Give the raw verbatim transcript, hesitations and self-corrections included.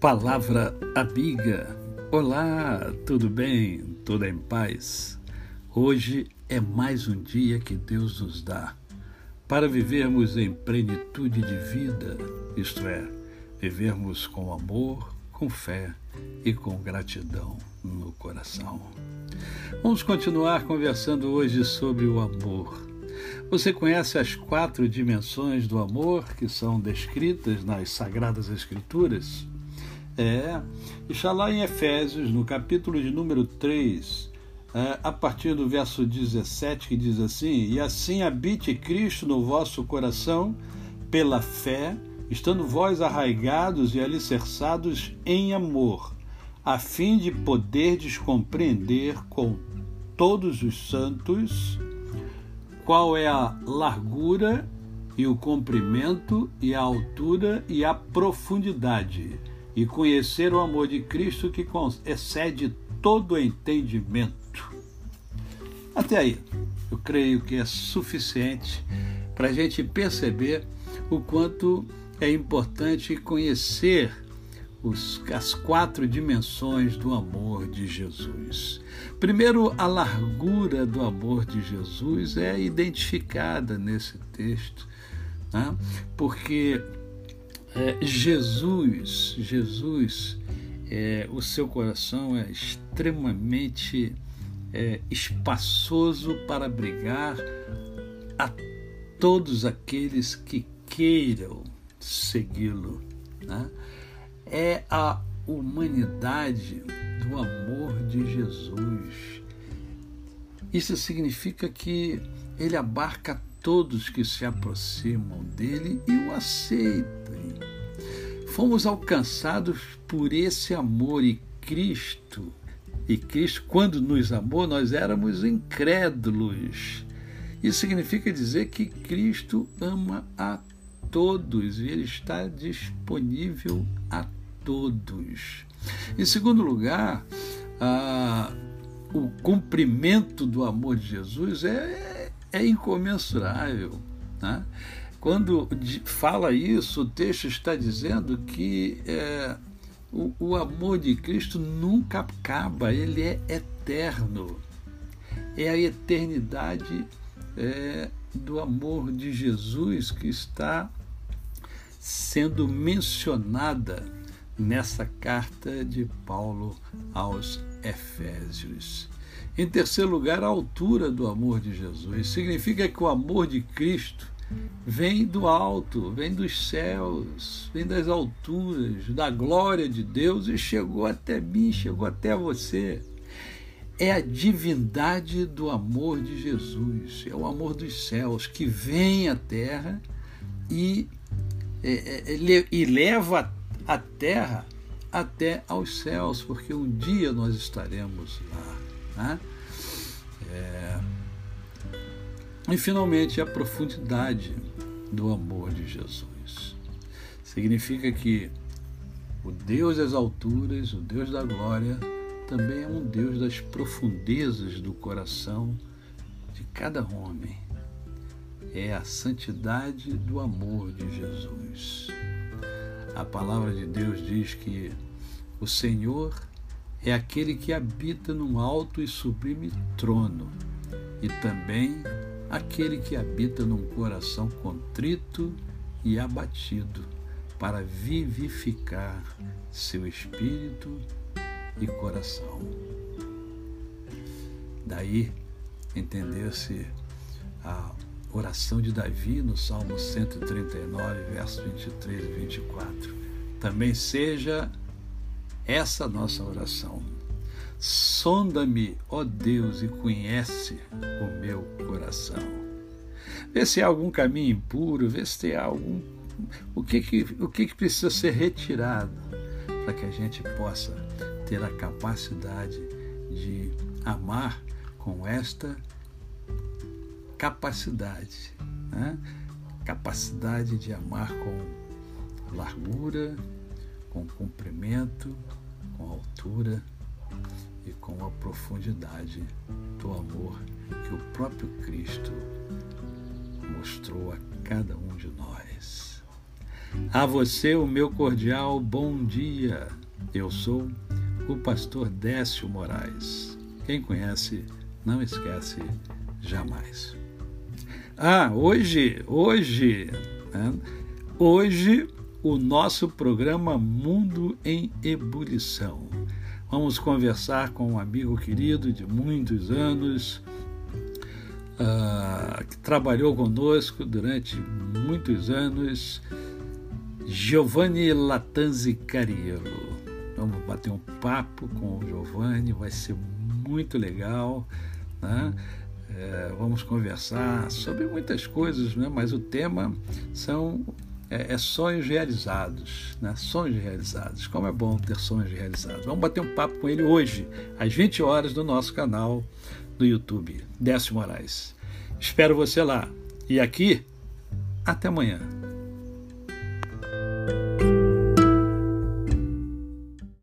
Palavra Amiga. Olá, tudo bem? Tudo em paz? Hoje é mais um dia que Deus nos dá para vivermos em plenitude de vida, isto é, vivermos com amor, com fé e com gratidão no coração. Vamos continuar conversando hoje sobre o amor. Você conhece as quatro dimensões do amor que são descritas nas Sagradas Escrituras? É, está lá em Efésios, no capítulo de número três, é, a partir do verso dezessete, que diz assim: E assim habite Cristo no vosso coração, pela fé, estando vós arraigados e alicerçados em amor, a fim de poderdes compreender com todos os santos qual é a largura e o comprimento e a altura e a profundidade, e conhecer o amor de Cristo que excede todo entendimento. Até aí, eu creio que é suficiente para a gente perceber o quanto é importante conhecer os, as quatro dimensões do amor de Jesus. Primeiro, a largura do amor de Jesus é identificada nesse texto, né? Porque É, Jesus, Jesus, é, o seu coração é extremamente é, espaçoso para abrigar a todos aqueles que queiram segui-lo, né? É a humanidade do amor de Jesus. Isso significa que ele abarca todos que se aproximam dele e o aceitem. Fomos alcançados por esse amor, e Cristo, e Cristo, quando nos amou, nós éramos incrédulos. Isso significa dizer que Cristo ama a todos e ele está disponível a todos. Em segundo lugar, ah, o cumprimento do amor de Jesus é É incomensurável, né? Quando fala isso, o texto está dizendo que é, o, o amor de Cristo nunca acaba, ele é eterno. É a eternidade é, do amor de Jesus que está sendo mencionada nessa carta de Paulo aos Efésios. Em terceiro lugar, a altura do amor de Jesus. Significa que o amor de Cristo vem do alto, vem dos céus, vem das alturas, da glória de Deus, e chegou até mim, chegou até você. É a divindade do amor de Jesus, é o amor dos céus que vem à terra e, e, e leva a terra até aos céus, porque um dia nós estaremos lá. É... E finalmente a profundidade do amor de Jesus. Significa que o Deus das alturas, o Deus da glória, também é um Deus das profundezas do coração de cada homem. É a santidade do amor de Jesus. A palavra de Deus diz que o Senhor é aquele que habita num alto e sublime trono, e também aquele que habita num coração contrito e abatido, para vivificar seu espírito e coração. Daí entender-se a oração de Davi no Salmo cento e trinta e nove, versos vinte e três e vinte e quatro. Também seja essa nossa oração: sonda-me, ó Deus, e conhece o meu coração. Vê se há algum caminho impuro, vê se tem algum... O que que, o que que precisa ser retirado para que a gente possa ter a capacidade de amar com esta capacidade, né? Capacidade de amar com largura, com comprimento, com a altura e com a profundidade do amor que o próprio Cristo mostrou a cada um de nós. A você o meu cordial bom dia. Eu sou o pastor Décio Moraes. Quem conhece, não esquece jamais. Ah, hoje, hoje, né? Hoje o nosso programa Mundo em Ebulição. Vamos conversar com um amigo querido de muitos anos, uh, que trabalhou conosco durante muitos anos, Giovanni Latanzi Cariello. Vamos bater um papo com o Giovanni, vai ser muito legal, né? É, vamos conversar sobre muitas coisas, né? Mas o tema são, é, é sonhos realizados, né? Sonhos realizados. Como é bom ter sonhos realizados. Vamos bater um papo com ele hoje, às vinte horas, no nosso canal do YouTube, Décio Moraes. Espero você lá. E aqui, até amanhã.